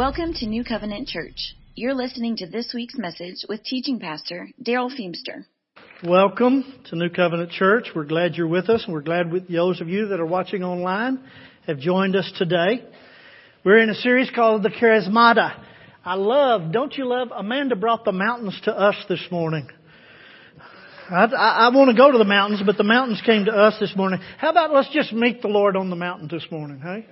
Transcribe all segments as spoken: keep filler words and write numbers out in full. Welcome to New Covenant Church. You're listening to this week's message with teaching pastor Darrell Feemster. Welcome to New Covenant Church. We're glad you're with us, and we're glad with those of you that are watching online have joined us today. We're in a series called The Charismata. I love, don't you love, Amanda brought the mountains to us this morning. I, I, I want to go to the mountains, but the mountains came to us this morning. How about let's just meet the Lord on the mountain this morning, hey?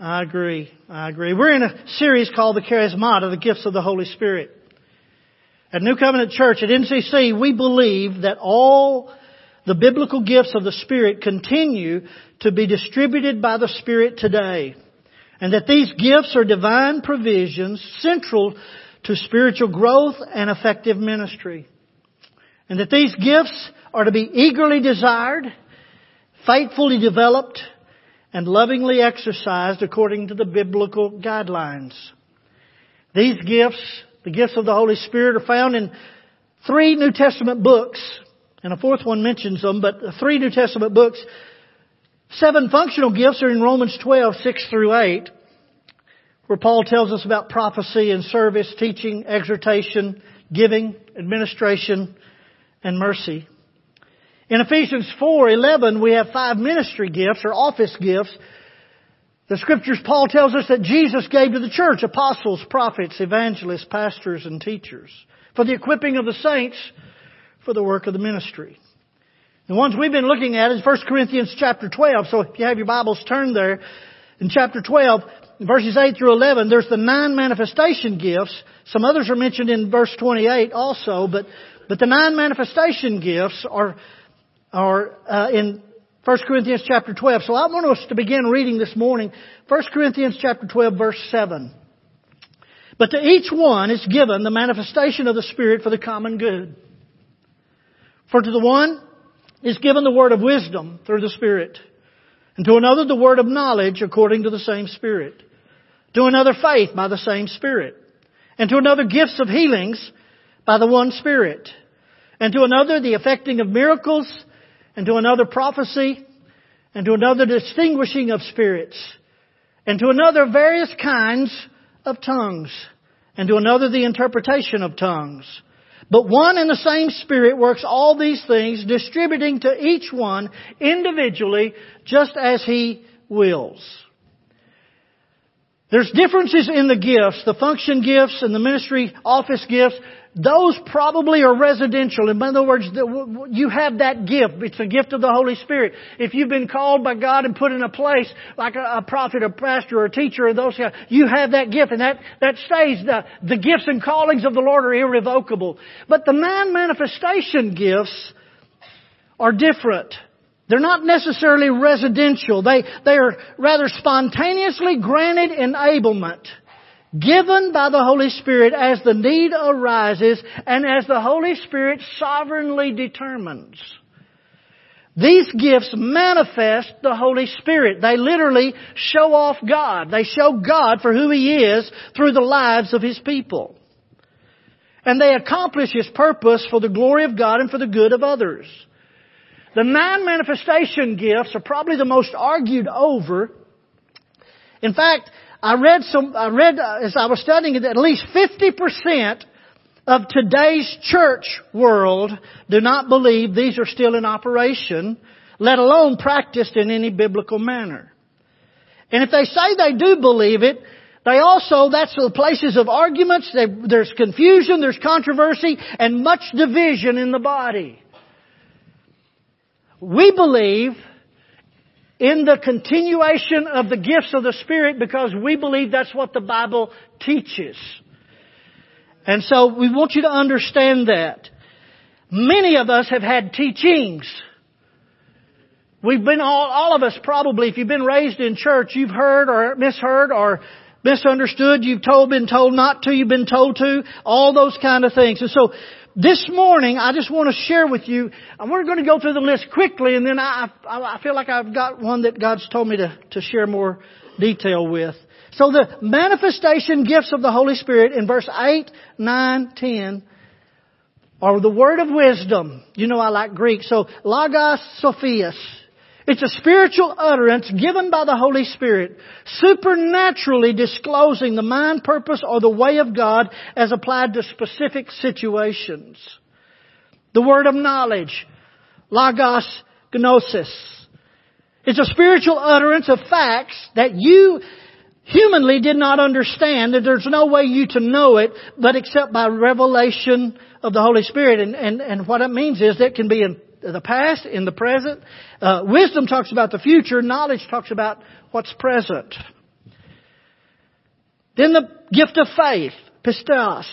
I agree. I agree. We're in a series called The Charismata, the Gifts of the Holy Spirit. At New Covenant Church, at N C C, we believe that all the biblical gifts of the Spirit continue to be distributed by the Spirit today. And that these gifts are divine provisions central to spiritual growth and effective ministry. And that these gifts are to be eagerly desired, faithfully developed, and lovingly exercised according to the biblical guidelines. These gifts, the gifts of the Holy Spirit, are found in three New Testament books, and a fourth one mentions them, but three New Testament books. Seven functional gifts are in Romans twelve, six through eight, where Paul tells us about prophecy and service, teaching, exhortation, giving, administration, and mercy. In Ephesians four eleven, we have five ministry gifts or office gifts. The Scriptures, Paul tells us that Jesus gave to the church apostles, prophets, evangelists, pastors, and teachers for the equipping of the saints for the work of the ministry. The ones we've been looking at is First Corinthians chapter twelve. So if you have your Bibles, turn there. In chapter twelve, verses eight through eleven, there's the nine manifestation gifts. Some others are mentioned in verse twenty-eight also, but, but the nine manifestation gifts are... Or uh, in First Corinthians chapter twelve. So I want us to begin reading this morning First Corinthians chapter twelve, verse seven. But to each one is given the manifestation of the Spirit for the common good. For to the one is given the word of wisdom through the Spirit, and to another the word of knowledge according to the same Spirit, to another faith by the same Spirit, and to another gifts of healings by the one Spirit, and to another the effecting of miracles, and to another prophecy, and to another distinguishing of spirits, and to another various kinds of tongues, and to another the interpretation of tongues. But one and the same Spirit works all these things, distributing to each one individually just as He wills. There's differences in the gifts, the function gifts and the ministry office gifts. Those probably are residential. In other words, you have that gift. It's a gift of the Holy Spirit. If you've been called by God and put in a place like a prophet or pastor or teacher or those guys, you have that gift, and that, that stays. The, the gifts and callings of the Lord are irrevocable. But the nine manifestation gifts are different. They're not necessarily residential. They, they are rather spontaneously granted enablement, given by the Holy Spirit as the need arises and as the Holy Spirit sovereignly determines. These gifts manifest the Holy Spirit. They literally show off God. They show God for who He is through the lives of His people. And they accomplish His purpose for the glory of God and for the good of others. The nine manifestation gifts are probably the most argued over. In fact, I read some, I read uh, as I was studying it, at least fifty percent of today's church world do not believe these are still in operation, let alone practiced in any biblical manner. And if they say they do believe it, they also, that's the places of arguments, they, there's confusion, there's controversy, and much division in the body. We believe in the continuation of the gifts of the Spirit because we believe that's what the Bible teaches. And so we want you to understand that. Many of us have had teachings. We've been all, all of us probably, if you've been raised in church, you've heard or misheard or misunderstood, you've told, been told not to, you've been told to, all those kind of things. And so this morning, I just want to share with you, and we're going to go through the list quickly, and then I, I, I feel like I've got one that God's told me to, to share more detail with. So the manifestation gifts of the Holy Spirit in verse eight, nine, ten are the word of wisdom. You know I like Greek. So logos sophias. It's a spiritual utterance given by the Holy Spirit, supernaturally disclosing the mind, purpose, or the way of God as applied to specific situations. The word of knowledge, logos, gnosis. It's a spiritual utterance of facts that you humanly did not understand, that there's no way you to know it, but except by revelation of the Holy Spirit. And, and, and what it means is that it can be in the past, in the present. Uh, wisdom talks about the future. Knowledge talks about what's present. Then the gift of faith, pistis.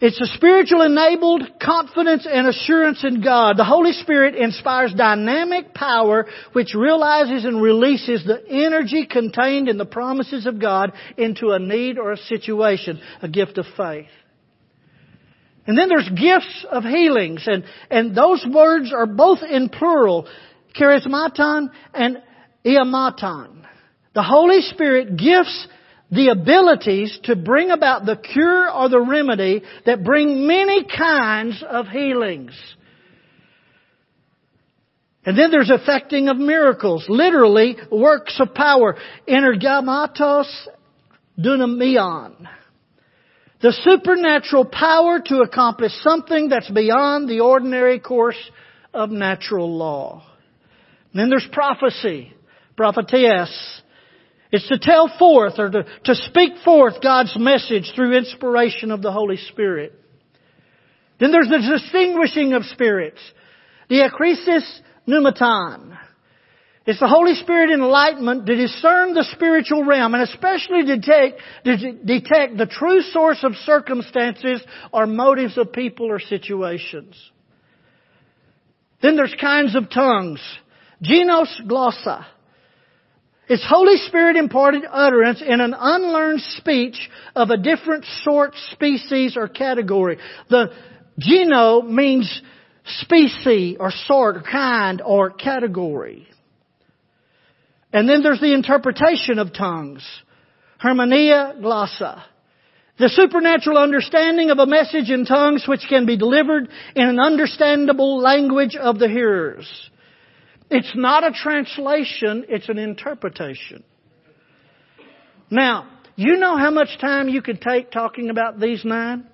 It's a spiritual enabled confidence and assurance in God. The Holy Spirit inspires dynamic power which realizes and releases the energy contained in the promises of God into a need or a situation, a gift of faith. And then there's gifts of healings, and, and those words are both in plural, charismaton and iamaton. The Holy Spirit gifts the abilities to bring about the cure or the remedy that bring many kinds of healings. And then there's effecting of miracles, literally works of power, energamatos dunamion. The supernatural power to accomplish something that's beyond the ordinary course of natural law. And then there's prophecy, prophetes. It's to tell forth or to, to speak forth God's message through inspiration of the Holy Spirit. Then there's the distinguishing of spirits, the diakrisis pneumaton. It's the Holy Spirit enlightenment to discern the spiritual realm and especially detect, to detect the true source of circumstances or motives of people or situations. Then there's kinds of tongues. Genos glossa. It's Holy Spirit imparted utterance in an unlearned speech of a different sort, species, or category. The geno means species or sort or kind or category. And then there's the interpretation of tongues, hermeneia glossa, the supernatural understanding of a message in tongues which can be delivered in an understandable language of the hearers. It's not a translation, it's an interpretation. Now, you know how much time you can take talking about these nine?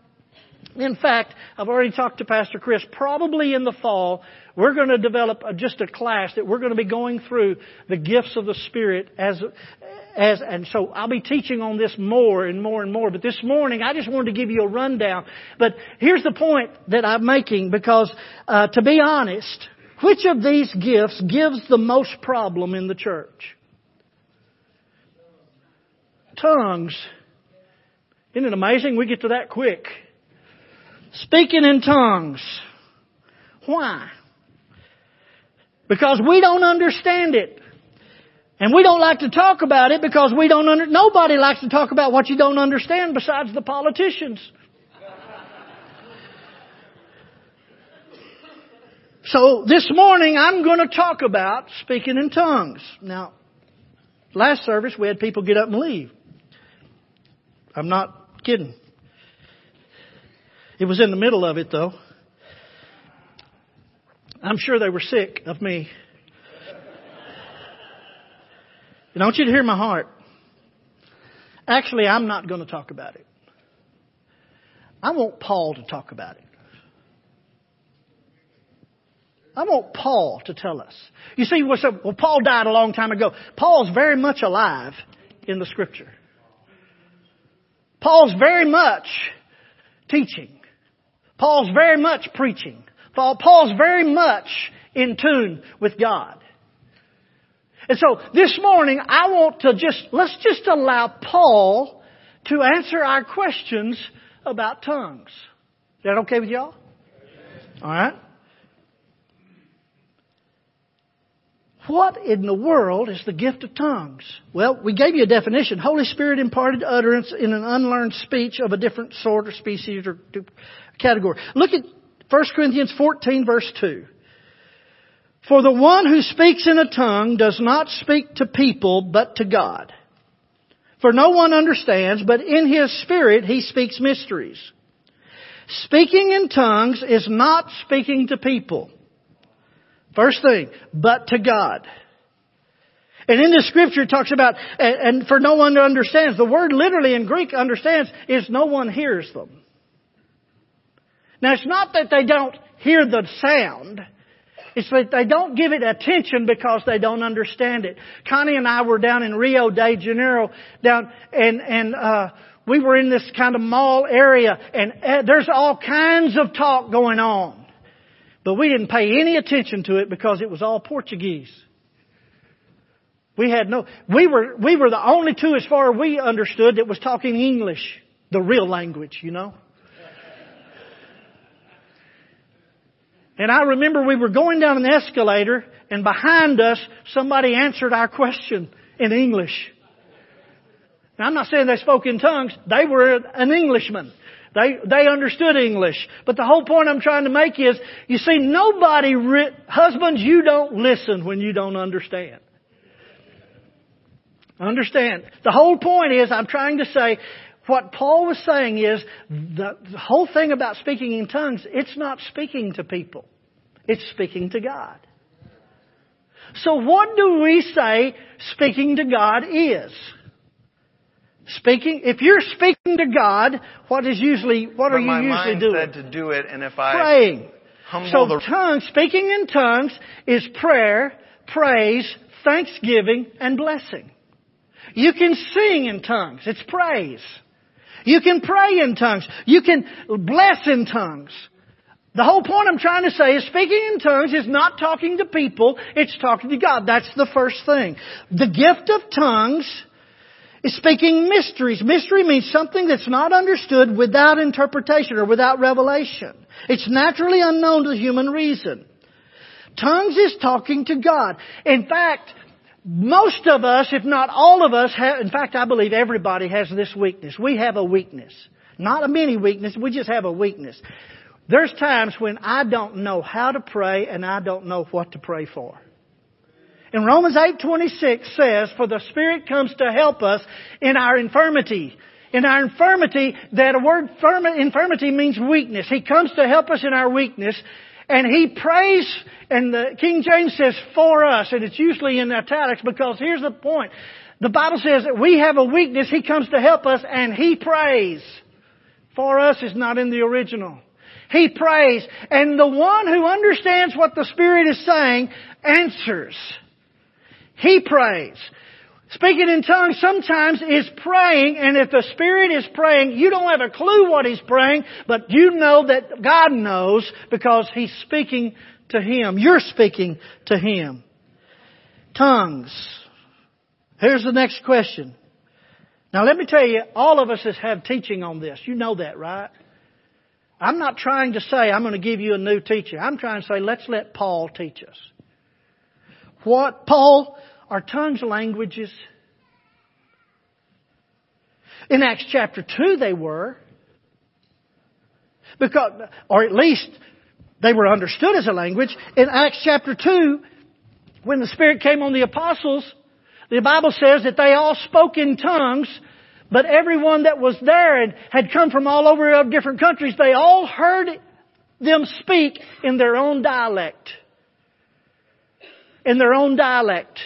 In fact, I've already talked to Pastor Chris. Probably in the fall, we're going to develop a, just a class that we're going to be going through the gifts of the Spirit. as, as, And so I'll be teaching on this more and more and more. But this morning, I just wanted to give you a rundown. But here's the point that I'm making, because uh, to be honest, which of these gifts gives the most problem in the church? Tongues. Isn't it amazing? We get to that quick. Speaking in tongues. Why? Because we don't understand it. And we don't like to talk about it because we don't under, nobody likes to talk about what you don't understand besides the politicians. So this morning I'm going to talk about speaking in tongues. Now, last service we had people get up and leave. I'm not kidding. It was in the middle of it, though. I'm sure they were sick of me. And I want you to hear my heart. Actually, I'm not going to talk about it. I want Paul to talk about it. I want Paul to tell us. You see, what's up? Well, Paul died a long time ago. Paul's very much alive in the Scripture. Paul's very much teaching. Paul's very much preaching. Paul, Paul's very much in tune with God. And so this morning I want to just, let's just allow Paul to answer our questions about tongues. Is that okay with y'all? All right. What in the world is the gift of tongues? Well, we gave you a definition. Holy Spirit imparted utterance in an unlearned speech of a different sort or species or category. Look at First Corinthians fourteen, verse two. For the one who speaks in a tongue does not speak to people, but to God. For no one understands, but in his spirit he speaks mysteries. Speaking in tongues is not speaking to people, First thing, but to God. And in the scripture it talks about, and for no one understands, the word literally in Greek understands is no one hears them. Now it's not that they don't hear the sound. It's that they don't give it attention because they don't understand it. Connie and I were down in Rio de Janeiro, down and and uh, we were in this kind of mall area, and uh, there's all kinds of talk going on, but we didn't pay any attention to it because it was all Portuguese. We had no. We were we were the only two, as far as we understood, that was talking English, the real language, you know. And I remember we were going down an escalator, and behind us, somebody answered our question in English. Now, I'm not saying they spoke in tongues. They were an Englishman. They they understood English. But the whole point I'm trying to make is, you see, nobody... Re- Husbands, you don't listen when you don't understand. Understand. The whole point is, I'm trying to say... What Paul was saying is the whole thing about speaking in tongues, it's not speaking to people. It's speaking to God. So what do we say speaking to God is? Speaking, if you're speaking to God, what is usually, what but are you my usually mind doing? Said to do it, and if I praying. So the... tongues, speaking in tongues is prayer, praise, thanksgiving, and blessing. You can sing in tongues. It's praise. You can pray in tongues. You can bless in tongues. The whole point I'm trying to say is speaking in tongues is not talking to people. It's talking to God. That's the first thing. The gift of tongues is speaking mysteries. Mystery means something that's not understood without interpretation or without revelation. It's naturally unknown to the human reason. Tongues is talking to God. In fact, most of us, if not all of us, have, in fact, I believe everybody has this weakness. We have a weakness. Not a mini weakness, we just have a weakness. There's times when I don't know how to pray and I don't know what to pray for. And Romans eight twenty-six says, for the Spirit comes to help us in our infirmity. In our infirmity, that word infirmity means weakness. He comes to help us in our weakness. And he prays, and the King James says, for us. And it's usually in italics because here's the point. The Bible says that we have a weakness. He comes to help us, and he prays. For us is not in the original. He prays. And the one who understands what the Spirit is saying answers. He prays. Speaking in tongues sometimes is praying, and if the Spirit is praying, you don't have a clue what He's praying, but you know that God knows because He's speaking to Him. You're speaking to Him. Tongues. Here's the next question. Now let me tell you, all of us have teaching on this. You know that, right? I'm not trying to say I'm going to give you a new teacher. I'm trying to say let's let Paul teach us. What Paul... Are tongues languages? In Acts chapter two they were. Because, or at least they were understood as a language. In Acts chapter two, when the Spirit came on the apostles, the Bible says that they all spoke in tongues, but everyone that was there and had come from all over different countries, they all heard them speak in their own dialect. In their own dialect.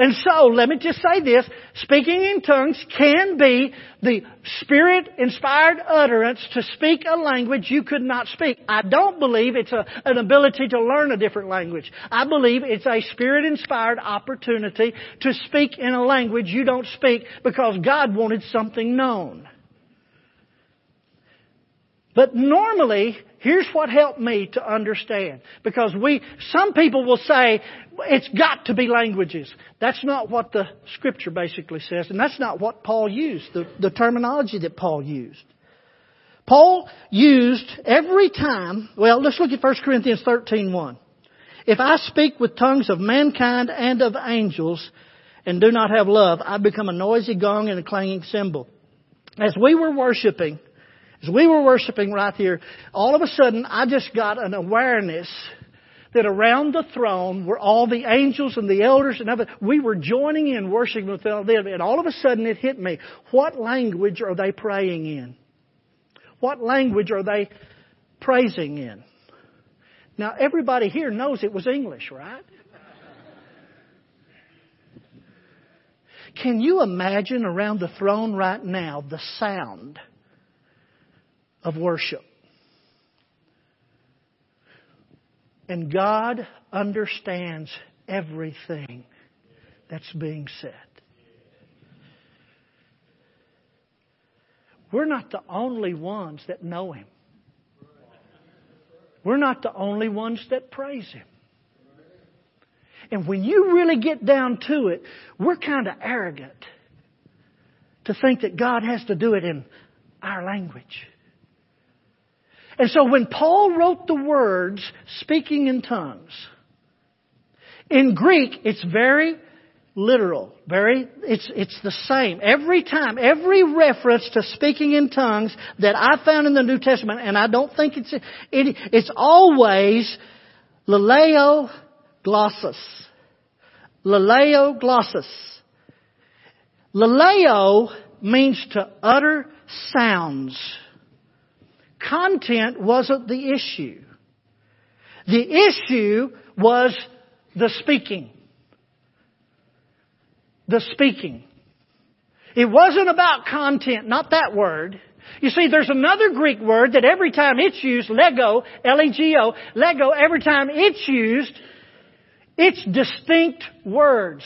And so, let me just say this, speaking in tongues can be the Spirit-inspired utterance to speak a language you could not speak. I don't believe it's a, an ability to learn a different language. I believe it's a Spirit-inspired opportunity to speak in a language you don't speak because God wanted something known. But normally, here's what helped me to understand. Because we, some people will say, it's got to be languages. That's not what the Scripture basically says. And that's not what Paul used, the, the terminology that Paul used. Paul used every time, well, let's look at First Corinthians thirteen one. If I speak with tongues of mankind and of angels and do not have love, I become a noisy gong and a clanging cymbal. As we were worshiping... As we were worshiping right here, all of a sudden I just got an awareness that around the throne were all the angels and the elders and everything. We were joining in worshiping with them, and all of a sudden it hit me. What language are they praying in? What language are they praising in? Now, everybody here knows it was English, right? Can you imagine around the throne right now the sound of worship? And God understands everything that's being said. We're not the only ones that know Him. We're not the only ones that praise Him. And when you really get down to it, we're kind of arrogant to think that God has to do it in our language. And so when Paul wrote the words, speaking in tongues, in Greek, it's very literal. Very, it's, it's the same. Every time, every reference to speaking in tongues that I found in the New Testament, and I don't think it's, it, it's always laleo glossus. Laleo glossus. Laleo means to utter sounds. Content wasn't the issue. The issue was the speaking. The speaking. It wasn't about content, not that word. You see, there's another Greek word that every time it's used, lego, L E G O, lego, every time it's used, it's distinct words.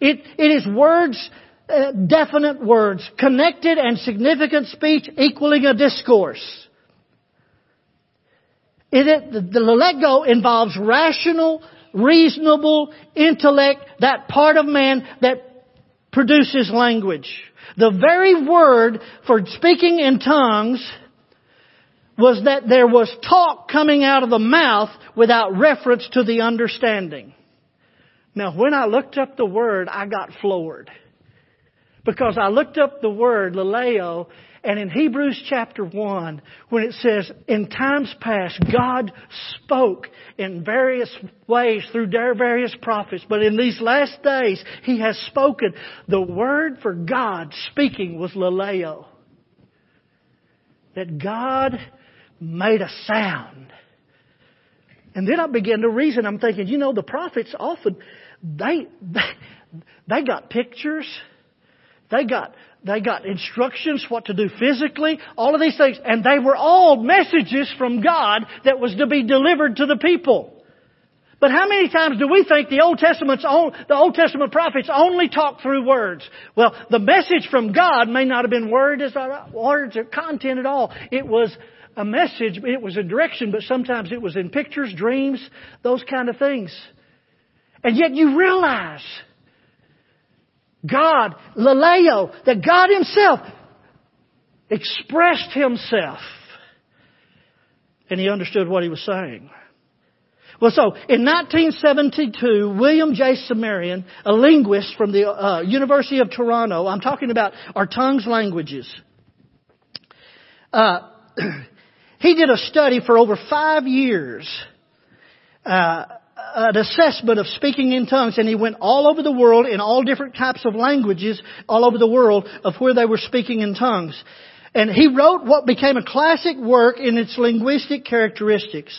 It, it is words, uh, definite words, connected and significant speech equaling a discourse. It, it, the, the lego involves rational, reasonable intellect, that part of man that produces language. The very word for speaking in tongues was that there was talk coming out of the mouth without reference to the understanding. Now, when I looked up the word, I got floored. Because I looked up the word, laleo, and in Hebrews chapter one, when it says, in times past, God spoke in various ways through their various prophets, but in these last days, He has spoken. The word for God speaking was laleo. That God made a sound. And then I began to reason. I'm thinking, you know, the prophets often, they, they, they got pictures. They got, they got instructions what to do physically, all of these things. And they were all messages from God that was to be delivered to the people. But how many times do we think the Old Testament's on, the Old Testament prophets only talk through words? Well, the message from God may not have been words or content at all. It was a message, it was a direction, but sometimes it was in pictures, dreams, those kind of things. And yet you realize God, laleo, that God Himself expressed Himself. And He understood what He was saying. Well, so, in nineteen seventy-two, William J. Samarian, a linguist from the uh, University of Toronto, I'm talking about our tongues languages, uh, he did a study for over five years, uh, an assessment of speaking in tongues, and he went all over the world in all different types of languages all over the world of where they were speaking in tongues. And he wrote what became a classic work in its linguistic characteristics.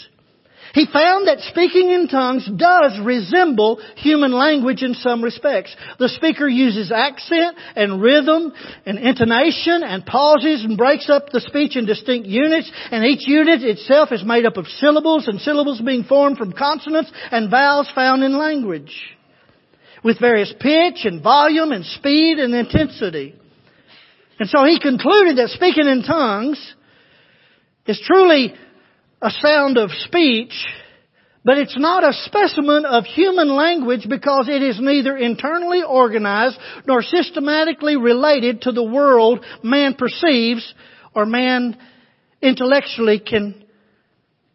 He found that speaking in tongues does resemble human language in some respects. The speaker uses accent and rhythm and intonation and pauses and breaks up the speech in distinct units. And each unit itself is made up of syllables, and syllables being formed from consonants and vowels found in language, with various pitch and volume and speed and intensity. And so he concluded that speaking in tongues is truly a sound of speech, but it's not a specimen of human language because it is neither internally organized nor systematically related to the world man perceives or man intellectually can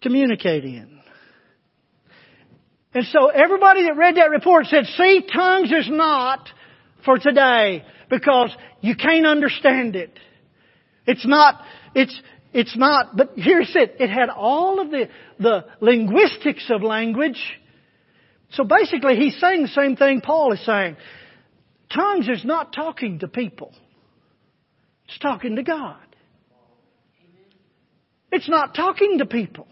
communicate in. And so everybody that read that report said, see, tongues is not for today because you can't understand it. It's not, it's, It's not, but here's it. It had all of the, the linguistics of language. So basically he's saying the same thing Paul is saying. Tongues is not talking to people. It's talking to God. It's not talking to people.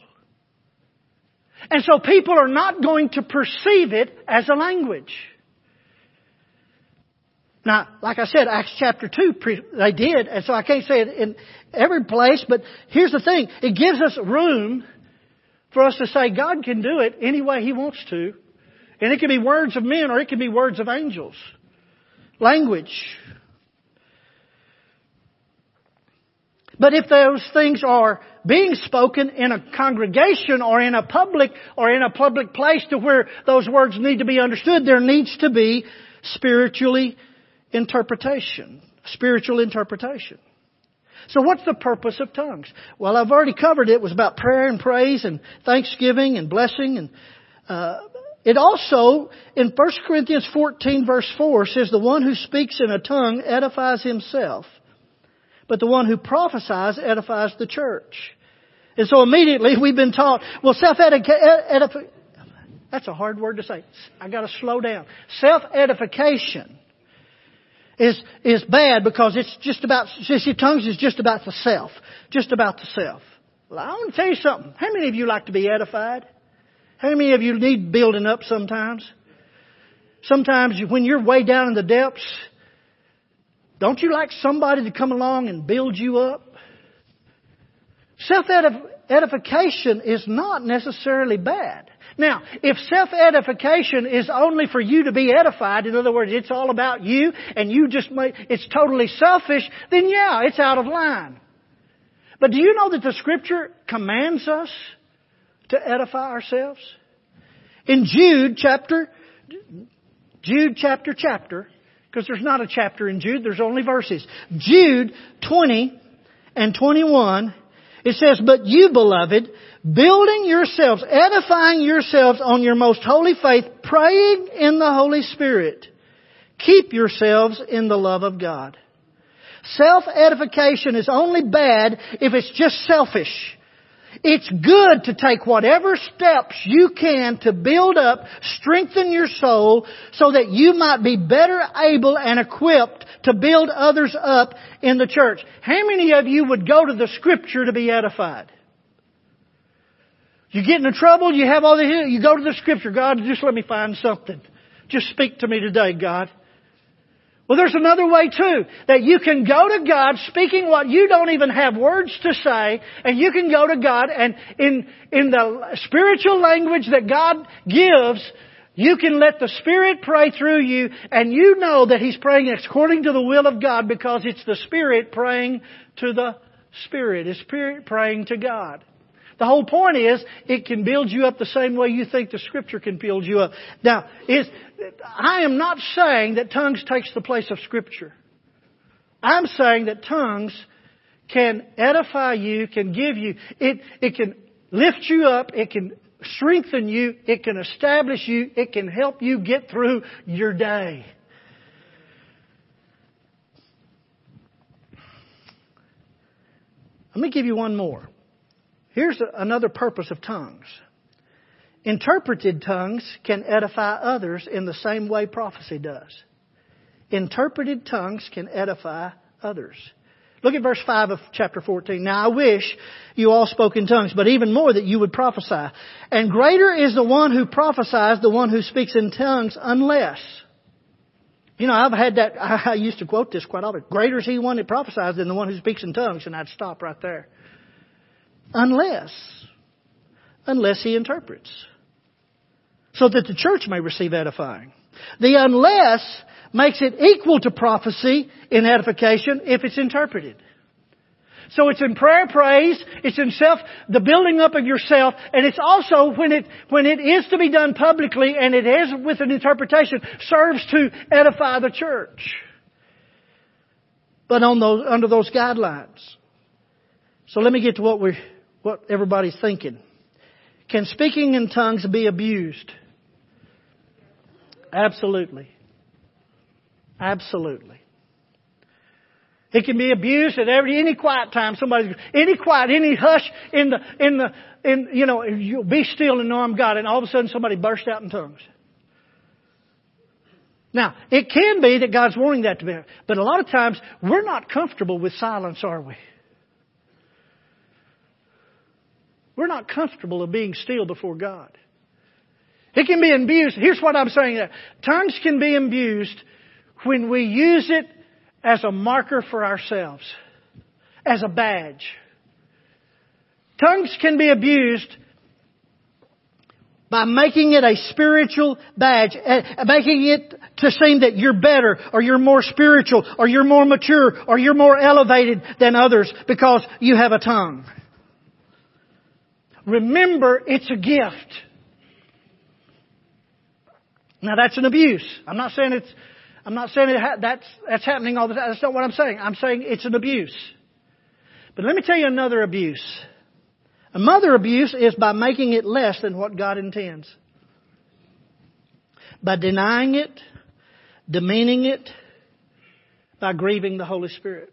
And so people are not going to perceive it as a language. Now, like I said, Acts chapter two, they did. And so I can't say it in every place. But here's the thing. It gives us room for us to say God can do it any way He wants to. And it can be words of men or it can be words of angels. Language. But if those things are being spoken in a congregation or in a public or in a public place to where those words need to be understood, there needs to be spiritually interpretation. Spiritual interpretation. So what's the purpose of tongues? Well, I've already covered it. It was about prayer and praise and thanksgiving and blessing. And uh, it also, in First Corinthians fourteen, verse four, says, "The one who speaks in a tongue edifies himself, but the one who prophesies edifies the church." And so immediately we've been taught, well, self-edification, that's a hard word to say. I got to slow down. Self-edification is, is bad because it's just about, see, tongues is just about the self. Just about the self. Well, I want to tell you something. How many of you like to be edified? How many of you need building up sometimes? Sometimes when you're way down in the depths, don't you like somebody to come along and build you up? Self-edification is not necessarily bad. Now, if self-edification is only for you to be edified, in other words, it's all about you and you just make, it's totally selfish, then yeah, it's out of line. But do you know that the Scripture commands us to edify ourselves? In Jude chapter, Jude chapter chapter, because there's not a chapter in Jude, there's only verses. Jude twenty and twenty-one, it says, "But you, beloved, building yourselves, edifying yourselves on your most holy faith, praying in the Holy Spirit, keep yourselves in the love of God." Self-edification is only bad if it's just selfish. It's good to take whatever steps you can to build up, strengthen your soul so that you might be better able and equipped to build others up in the church. How many of you would go to the Scripture to be edified? You get into trouble, you have all the, you go to the Scripture, "God, just let me find something. Just speak to me today, God." Well, there's another way too, that you can go to God speaking what you don't even have words to say, and you can go to God and in, in the spiritual language that God gives, you can let the Spirit pray through you, and you know that He's praying according to the will of God because it's the Spirit praying to the Spirit. It's Spirit praying to God. The whole point is, it can build you up the same way you think the Scripture can build you up. Now, is, I am not saying that tongues takes the place of Scripture. I'm saying that tongues can edify you, can give you, it, it can lift you up, it can strengthen you, it can establish you, it can help you get through your day. Let me give you one more. Here's another purpose of tongues. Interpreted tongues can edify others in the same way prophecy does. Interpreted tongues can edify others. Look at verse five of chapter fourteen. "Now I wish you all spoke in tongues, but even more that you would prophesy. And greater is the one who prophesies, the one who speaks in tongues, unless..." You know, I've had that, I used to quote this quite often. "Greater is he one that prophesies than the one who speaks in tongues," and I'd stop right there. Unless, unless he interprets, so that the church may receive edifying. The unless makes it equal to prophecy in edification if it's interpreted. So it's in prayer, praise, it's in self, the building up of yourself, and it's also when it, when it is to be done publicly and it is with an interpretation, serves to edify the church. But on those, under those guidelines. So let me get to what we, what everybody's thinking. Can speaking in tongues be abused? Absolutely. Absolutely. It can be abused at every any quiet time. Somebody, any quiet, any hush in the in the in you know, "You'll be still and know I'm God," and all of a sudden somebody bursts out in tongues. Now it can be that God's wanting that to be, but a lot of times we're not comfortable with silence, are we? We're not comfortable of being still before God. It can be abused. Here's what I'm saying. Tongues can be abused when we use it as a marker for ourselves, as a badge. Tongues can be abused by making it a spiritual badge, making it to seem that you're better or you're more spiritual or you're more mature or you're more elevated than others because you have a tongue. Remember, it's a gift. Now, that's an abuse. I'm not saying it's, I'm not saying it ha- that's, that's happening all the time. That's not what I'm saying. I'm saying it's an abuse. But let me tell you another abuse. Another abuse is by making it less than what God intends. By denying it, demeaning it, by grieving the Holy Spirit.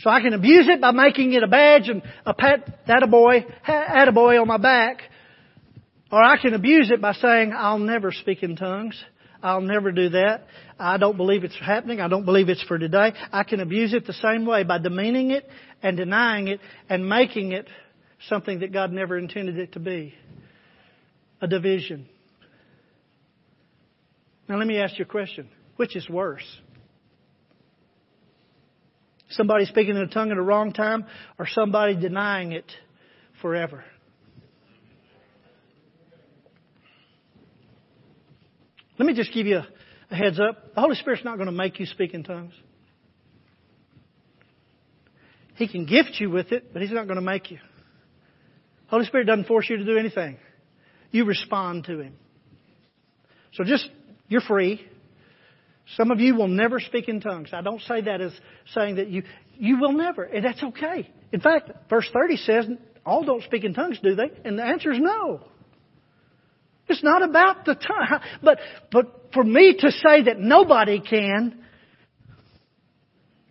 So I can abuse it by making it a badge and a pat, attaboy, attaboy on my back. Or I can abuse it by saying, I'll never speak in tongues. I'll never do that. I don't believe it's happening. I don't believe it's for today. I can abuse it the same way by demeaning it and denying it and making it something that God never intended it to be. A division. Now let me ask you a question. Which is worse? Somebody speaking in a tongue at a wrong time or somebody denying it forever? Let me just give you a, a heads up. The Holy Spirit's not going to make you speak in tongues. He can gift you with it, but He's not going to make you. The Holy Spirit doesn't force you to do anything. You respond to Him. So just, you're free. Some of you will never speak in tongues. I don't say that as saying that you, you will never. And that's okay. In fact, verse thirty says, all don't speak in tongues, do they? And the answer is no. It's not about the tongue. But, but for me to say that nobody can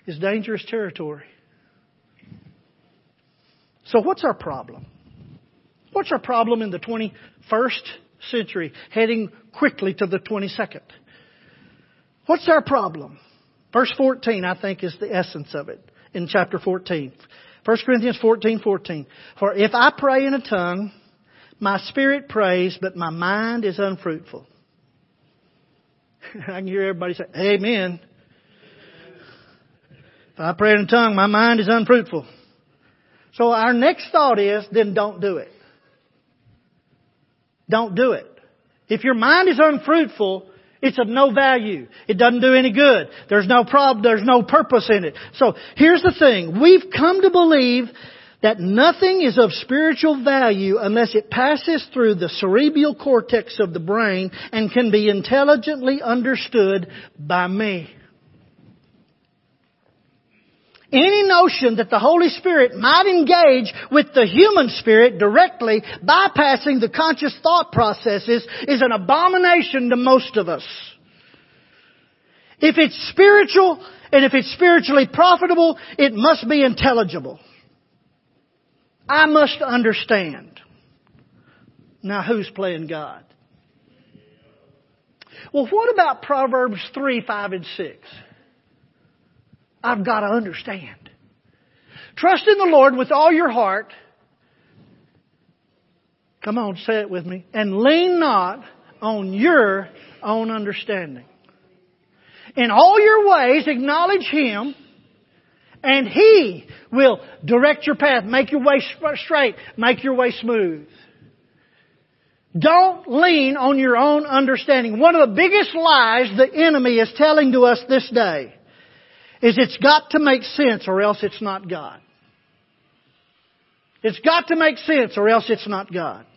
is dangerous territory. So what's our problem? What's our problem in the twenty-first century, heading quickly to the twenty-second? What's our problem? Verse fourteen, I think, is the essence of it in chapter fourteen. First Corinthians fourteen fourteen. For if I pray in a tongue, my spirit prays, but my mind is unfruitful. I can hear everybody say, amen. If I pray in a tongue, my mind is unfruitful. So our next thought is, then don't do it. Don't do it. If your mind is unfruitful, it's of no value. It doesn't do any good. There's no problem. There's no purpose in it. So here's the thing. We've come to believe that nothing is of spiritual value unless it passes through the cerebral cortex of the brain and can be intelligently understood by me. Any notion that the Holy Spirit might engage with the human spirit directly, bypassing the conscious thought processes, is an abomination to most of us. If it's spiritual, and if it's spiritually profitable, it must be intelligible. I must understand. Now who's playing God? Well, what about Proverbs three, five, and six? I've got to understand. Trust in the Lord with all your heart. Come on, say it with me. And lean not on your own understanding. In all your ways, acknowledge Him, and He will direct your path, make your way straight, make your way smooth. Don't lean on your own understanding. One of the biggest lies the enemy is telling to us this day is it's got to make sense or else it's not God. It's got to make sense or else it's not God.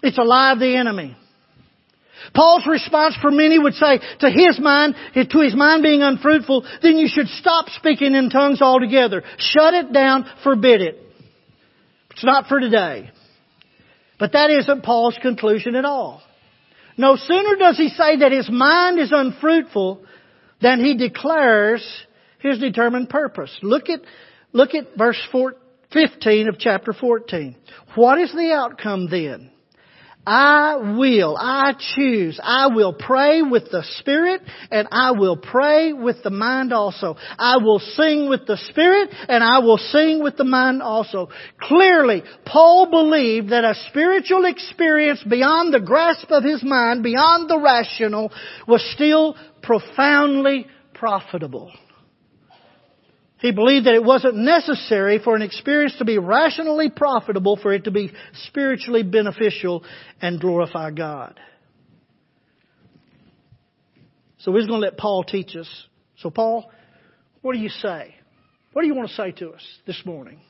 It's a lie of the enemy. Paul's response for many would say, to his mind, to his mind being unfruitful, then you should stop speaking in tongues altogether. Shut it down, forbid it. It's not for today. But that isn't Paul's conclusion at all. No sooner does he say that his mind is unfruitful than he declares his determined purpose. Look at, look at verse fifteen of chapter fourteen. What is the outcome then? I will, I choose, I will pray with the Spirit and I will pray with the mind also. I will sing with the Spirit and I will sing with the mind also. Clearly, Paul believed that a spiritual experience beyond the grasp of his mind, beyond the rational, was still profoundly profitable. He believed that it wasn't necessary for an experience to be rationally profitable for it to be spiritually beneficial and glorify God. So we're just going to let Paul teach us. So Paul, what do you say? What do you want to say to us this morning?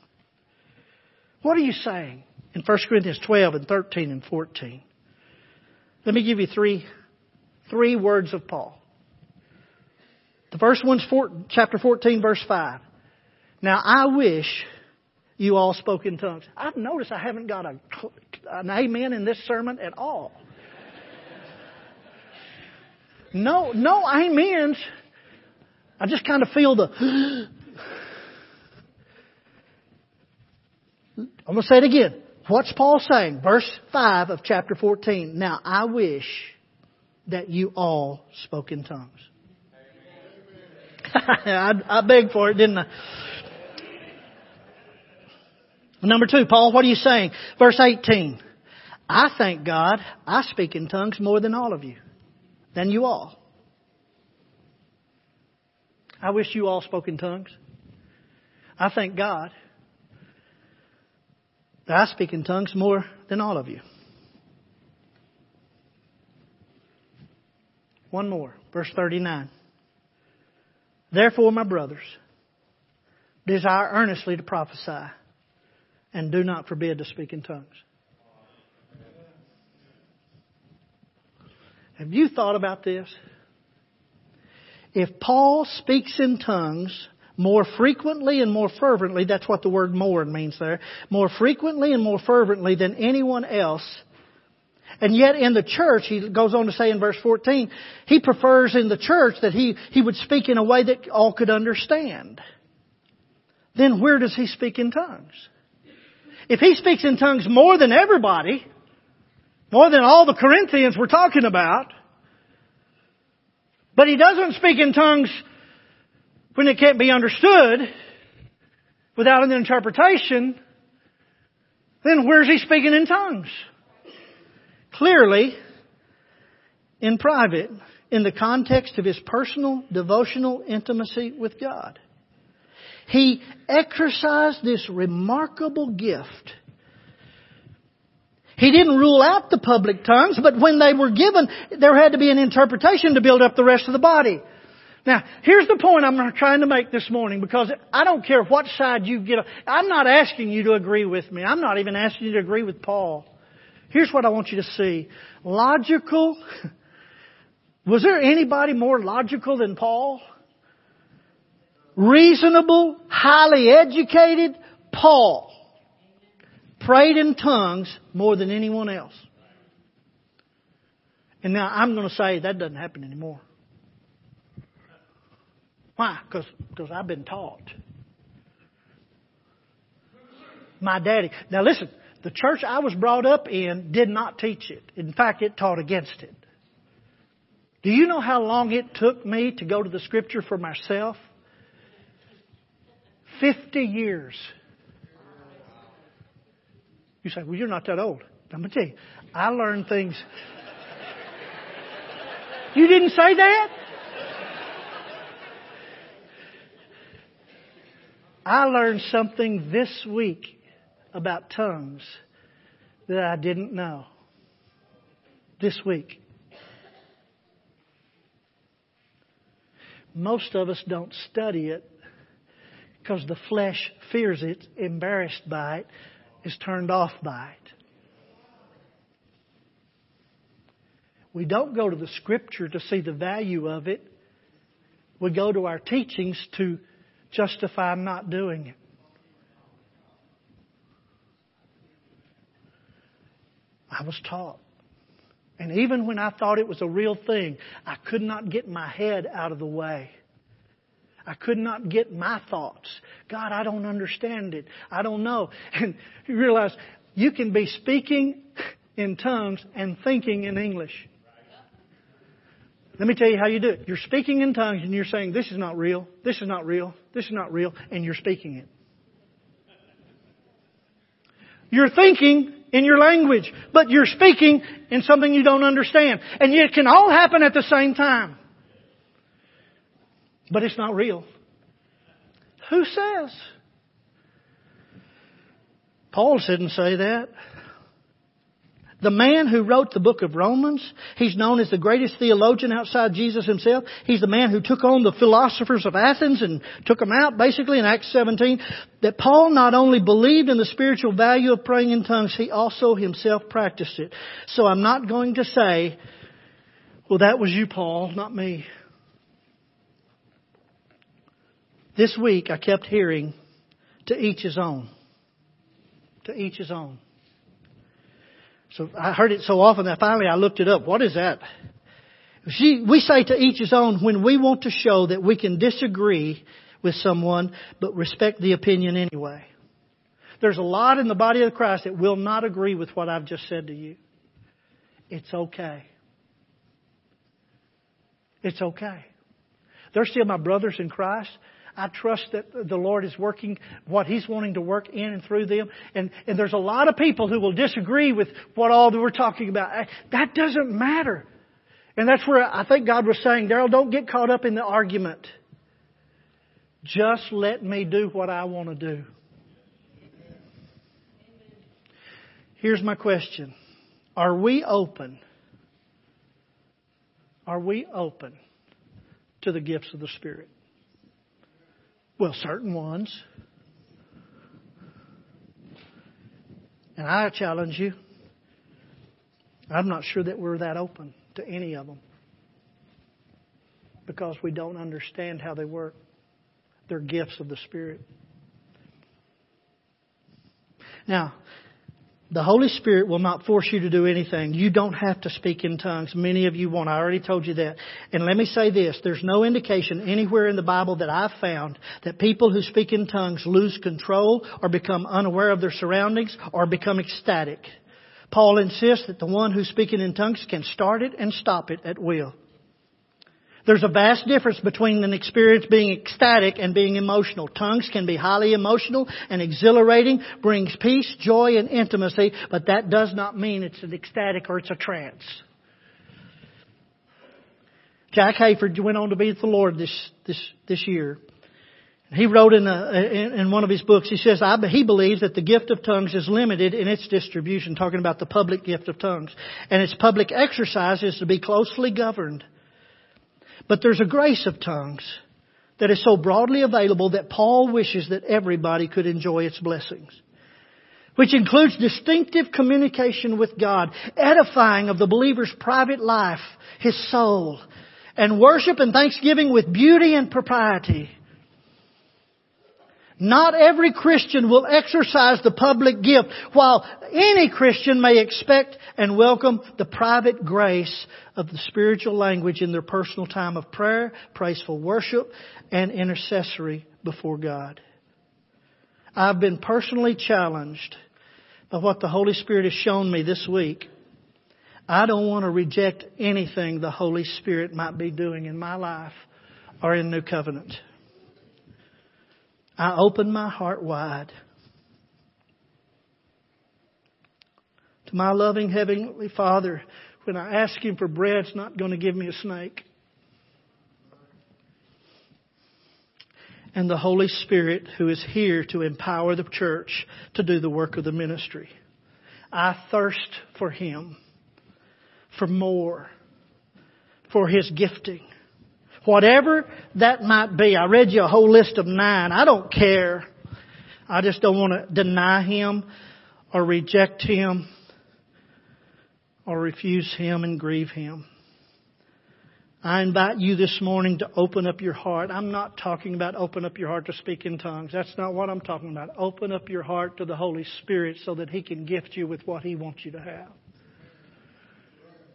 What are you saying in First Corinthians twelve and thirteen and fourteen? Let me give you three, three words of Paul. The first one's chapter fourteen, verse five. Now, I wish you all spoke in tongues. I've noticed I haven't got a, an amen in this sermon at all. No, no amens. I just kind of feel the... I'm going to say it again. What's Paul saying? Verse five of chapter fourteen. Now, I wish that you all spoke in tongues. I, I begged for it, didn't I? Number two, Paul, what are you saying? Verse eighteen. I thank God I speak in tongues more than all of you, than you all. I wish you all spoke in tongues. I thank God that I speak in tongues more than all of you. One more, verse thirty-nine. Therefore, my brothers, desire earnestly to prophesy and do not forbid to speak in tongues. Have you thought about this? If Paul speaks in tongues more frequently and more fervently, that's what the word more means there, more frequently and more fervently than anyone else, and yet in the church, he goes on to say in verse fourteen, he prefers in the church that he, he would speak in a way that all could understand. Then where does he speak in tongues? If he speaks in tongues more than everybody, more than all the Corinthians we're talking about, but he doesn't speak in tongues when it can't be understood without an interpretation, then where's he speaking in tongues? Clearly, in private, in the context of his personal, devotional intimacy with God. He exercised this remarkable gift. He didn't rule out the public tongues, but when they were given, there had to be an interpretation to build up the rest of the body. Now, here's the point I'm trying to make this morning, because I don't care what side you get on. I'm not asking you to agree with me. I'm not even asking you to agree with Paul. Here's what I want you to see. Logical. Was there anybody more logical than Paul? Reasonable, highly educated Paul prayed in tongues more than anyone else. And now I'm going to say that doesn't happen anymore. Why? Because because I've been taught. My daddy. Now listen. The church I was brought up in did not teach it. In fact, it taught against it. Do you know how long it took me to go to the Scripture for myself? Fifty years. You say, well, you're not that old. I'm going to tell you, I learned things. You didn't say that? I learned something this week about tongues that I didn't know this week. Most of us don't study it because the flesh fears it, embarrassed by it, is turned off by it. We don't go to the Scripture to see the value of it. We go to our teachings to justify not doing it. I was taught. And even when I thought it was a real thing, I could not get my head out of the way. I could not get my thoughts. God, I don't understand it. I don't know. And you realize you can be speaking in tongues and thinking in English. Let me tell you how you do it. You're speaking in tongues and you're saying, this is not real, this is not real, this is not real, and you're speaking it. You're thinking in your language, but you're speaking in something you don't understand. And it can all happen at the same time. But it's not real. Who says? Paul didn't say that. The man who wrote the book of Romans, he's known as the greatest theologian outside Jesus himself. He's the man who took on the philosophers of Athens and took them out, basically, in Acts seventeen. That Paul not only believed in the spiritual value of praying in tongues, he also himself practiced it. So I'm not going to say, well, that was you, Paul, not me. This week I kept hearing, to each his own. To each his own. So I heard it so often that finally I looked it up. What is that? See, we say to each his own when we want to show that we can disagree with someone but respect the opinion anyway. There's a lot in the body of Christ that will not agree with what I've just said to you. It's okay. It's okay. They're still my brothers in Christ. I trust that the Lord is working what He's wanting to work in and through them. And, and there's a lot of people who will disagree with what all that we're talking about. That doesn't matter. And that's where I think God was saying, Darrell, don't get caught up in the argument. Just let me do what I want to do. Here's my question. Are we open? Are we open to the gifts of the Spirit? Well, certain ones. And I challenge you, I'm not sure that we're that open to any of them. Because we don't understand how they work. They're gifts of the Spirit. Now, the Holy Spirit will not force you to do anything. You don't have to speak in tongues. Many of you won't. I already told you that. And let me say this. There's no indication anywhere in the Bible that I've found that people who speak in tongues lose control or become unaware of their surroundings or become ecstatic. Paul insists that the one who's speaking in tongues can start it and stop it at will. There's a vast difference between an experience being ecstatic and being emotional. Tongues can be highly emotional and exhilarating, brings peace, joy, and intimacy, but that does not mean it's an ecstatic or it's a trance. Jack Hayford went on to be with the Lord this this this year. He wrote in, a, in one of his books, he says, I, he believes that the gift of tongues is limited in its distribution, talking about the public gift of tongues, and its public exercise is to be closely governed. But there's a grace of tongues that is so broadly available that Paul wishes that everybody could enjoy its blessings, which includes distinctive communication with God, edifying of the believer's private life, his soul, and worship and thanksgiving with beauty and propriety. Not every Christian will exercise the public gift, while any Christian may expect and welcome the private grace of the spiritual language in their personal time of prayer, praiseful worship, and intercessory before God. I've been personally challenged by what the Holy Spirit has shown me this week. I don't want to reject anything the Holy Spirit might be doing in my life or in New Covenant. I open my heart wide to my loving Heavenly Father. When I ask Him for bread, it's not going to give me a snake. And the Holy Spirit, who is here to empower the church to do the work of the ministry. I thirst for Him, for more, for His gifting. Whatever that might be. I read you a whole list of nine. I don't care. I just don't want to deny Him or reject Him or refuse Him and grieve Him. I invite you this morning to open up your heart. I'm not talking about open up your heart to speak in tongues. That's not what I'm talking about. Open up your heart to the Holy Spirit so that He can gift you with what He wants you to have.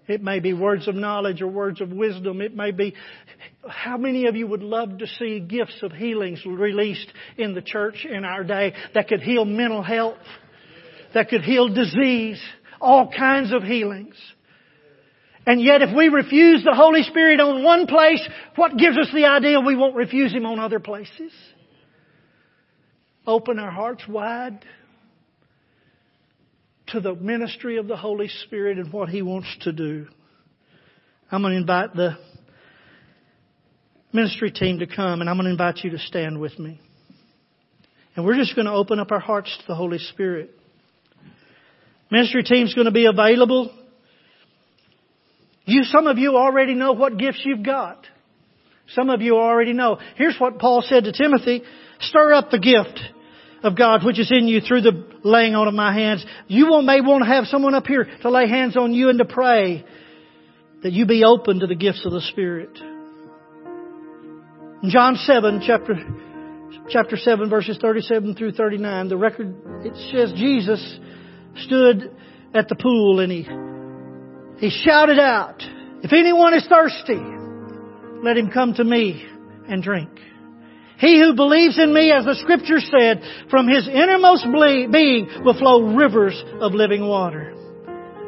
It may be words of knowledge or words of wisdom. It may be, how many of you would love to see gifts of healings released in the church in our day that could heal mental health, that could heal disease? all kinds of healings. And yet if we refuse the Holy Spirit on one place, what gives us the idea we won't refuse Him on other places? Open our hearts wide to the ministry of the Holy Spirit and what He wants to do. I'm going to invite the ministry team to come, and I'm going to invite you to stand with me. And we're just going to open up our hearts to the Holy Spirit. Ministry team's going to be available. You, some of you already know what gifts you've got. Some of you already know. Here's what Paul said to Timothy. Stir up the gift of God which is in you through the laying on of my hands. You may want to have someone up here to lay hands on you and to pray that you be open to the gifts of the Spirit. In John seven, chapter, chapter seven, verses thirty-seven through thirty-nine, the record, it says Jesus stood at the pool and he He shouted out, if anyone is thirsty, let him come to me and drink. He who believes in me, as the Scripture said, from his innermost being will flow rivers of living water.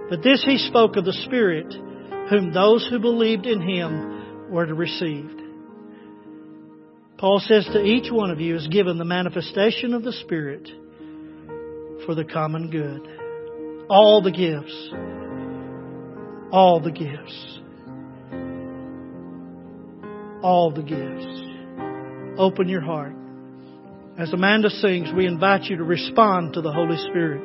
But this he spoke of the Spirit, whom those who believed in him were to receive. Paul says to each one of you is given the manifestation of the Spirit for the common good. All the gifts. All the gifts. All the gifts. Open your heart. As Amanda sings, we invite you to respond to the Holy Spirit.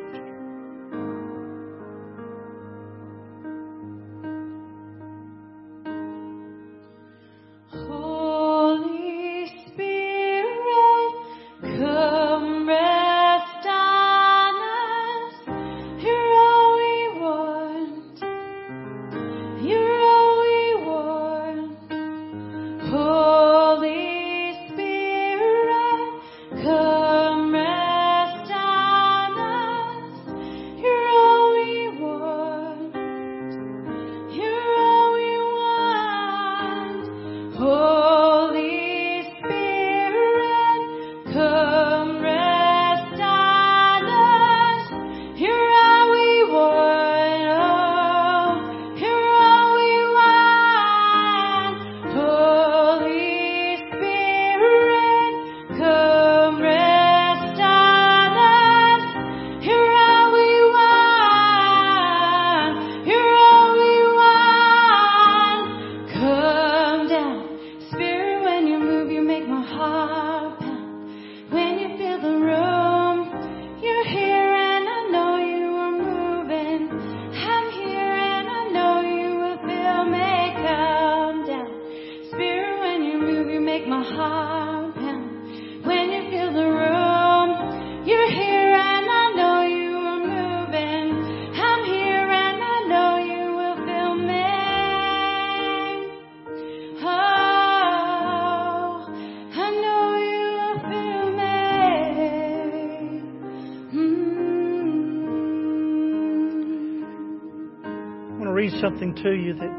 Something to you that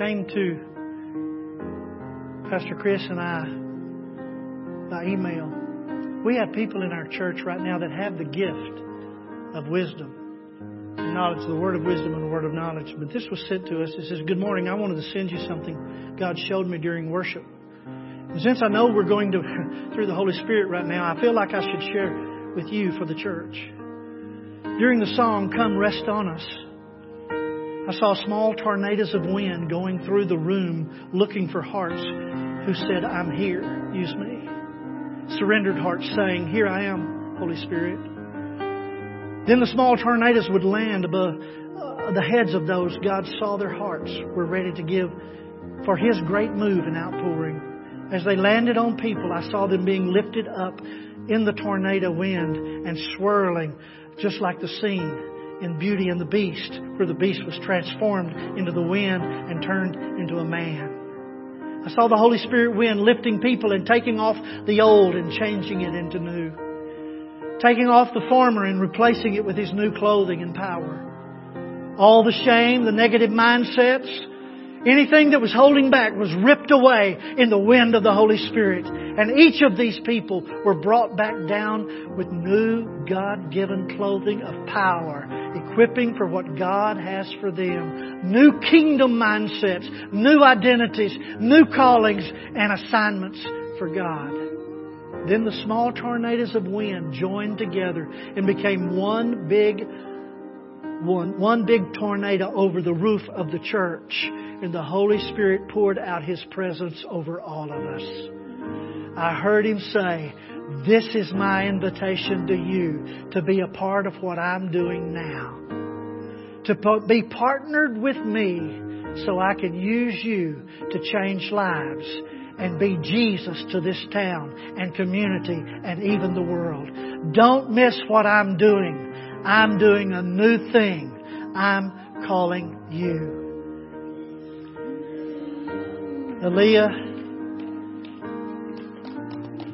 came to Pastor Chris and I by email. We have people in our church right now that have the gift of wisdom, the knowledge, the word of wisdom and the word of knowledge. But this was sent to us. It says, good morning, I wanted to send you something God showed me during worship. And since I know we're going to through the Holy Spirit right now, I feel like I should share with you for the church. During the song, Come Rest on Us, I saw small tornadoes of wind going through the room looking for hearts who said, I'm here, use me. Surrendered hearts saying, here I am, Holy Spirit. Then the small tornadoes would land above the heads of those God saw their hearts were ready to give for His great move and outpouring. As they landed on people, I saw them being lifted up in the tornado wind and swirling just like the scene in Beauty and the Beast, where the beast was transformed into the wind and turned into a man. I saw the Holy Spirit wind lifting people and taking off the old and changing it into new. Taking off the former and replacing it with His new clothing and power. All the shame, the negative mindsets, anything that was holding back was ripped away in the wind of the Holy Spirit. And each of these people were brought back down with new God-given clothing of power, equipping for what God has for them. New kingdom mindsets, new identities, new callings, and assignments for God. Then the small tornadoes of wind joined together and became one big One, one big tornado over the roof of the church, and the Holy Spirit poured out His presence over all of us. I heard Him say, "This is my invitation to you to be a part of what I'm doing now, to be partnered with me so I can use you to change lives and be Jesus to this town and community and even the world. Don't miss what I'm doing. I'm doing a new thing. I'm calling you." Aaliyah,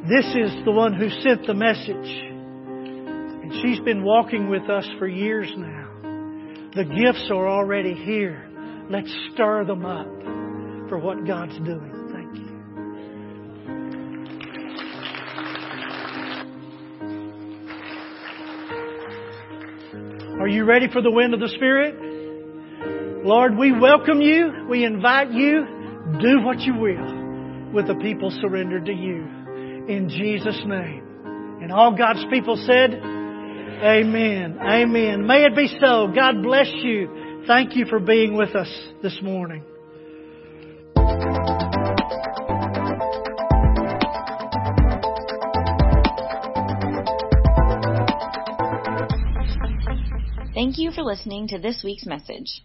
this is the one who sent the message. And she's been walking with us for years now. The gifts are already here. Let's stir them up for what God's doing. Are you ready for the wind of the Spirit? Lord, we welcome you. We invite you. Do what you will with the people surrendered to you. In Jesus' name. And all God's people said, Amen. Amen. May it be so. God bless you. Thank you for being with us this morning. Thank you for listening to this week's message.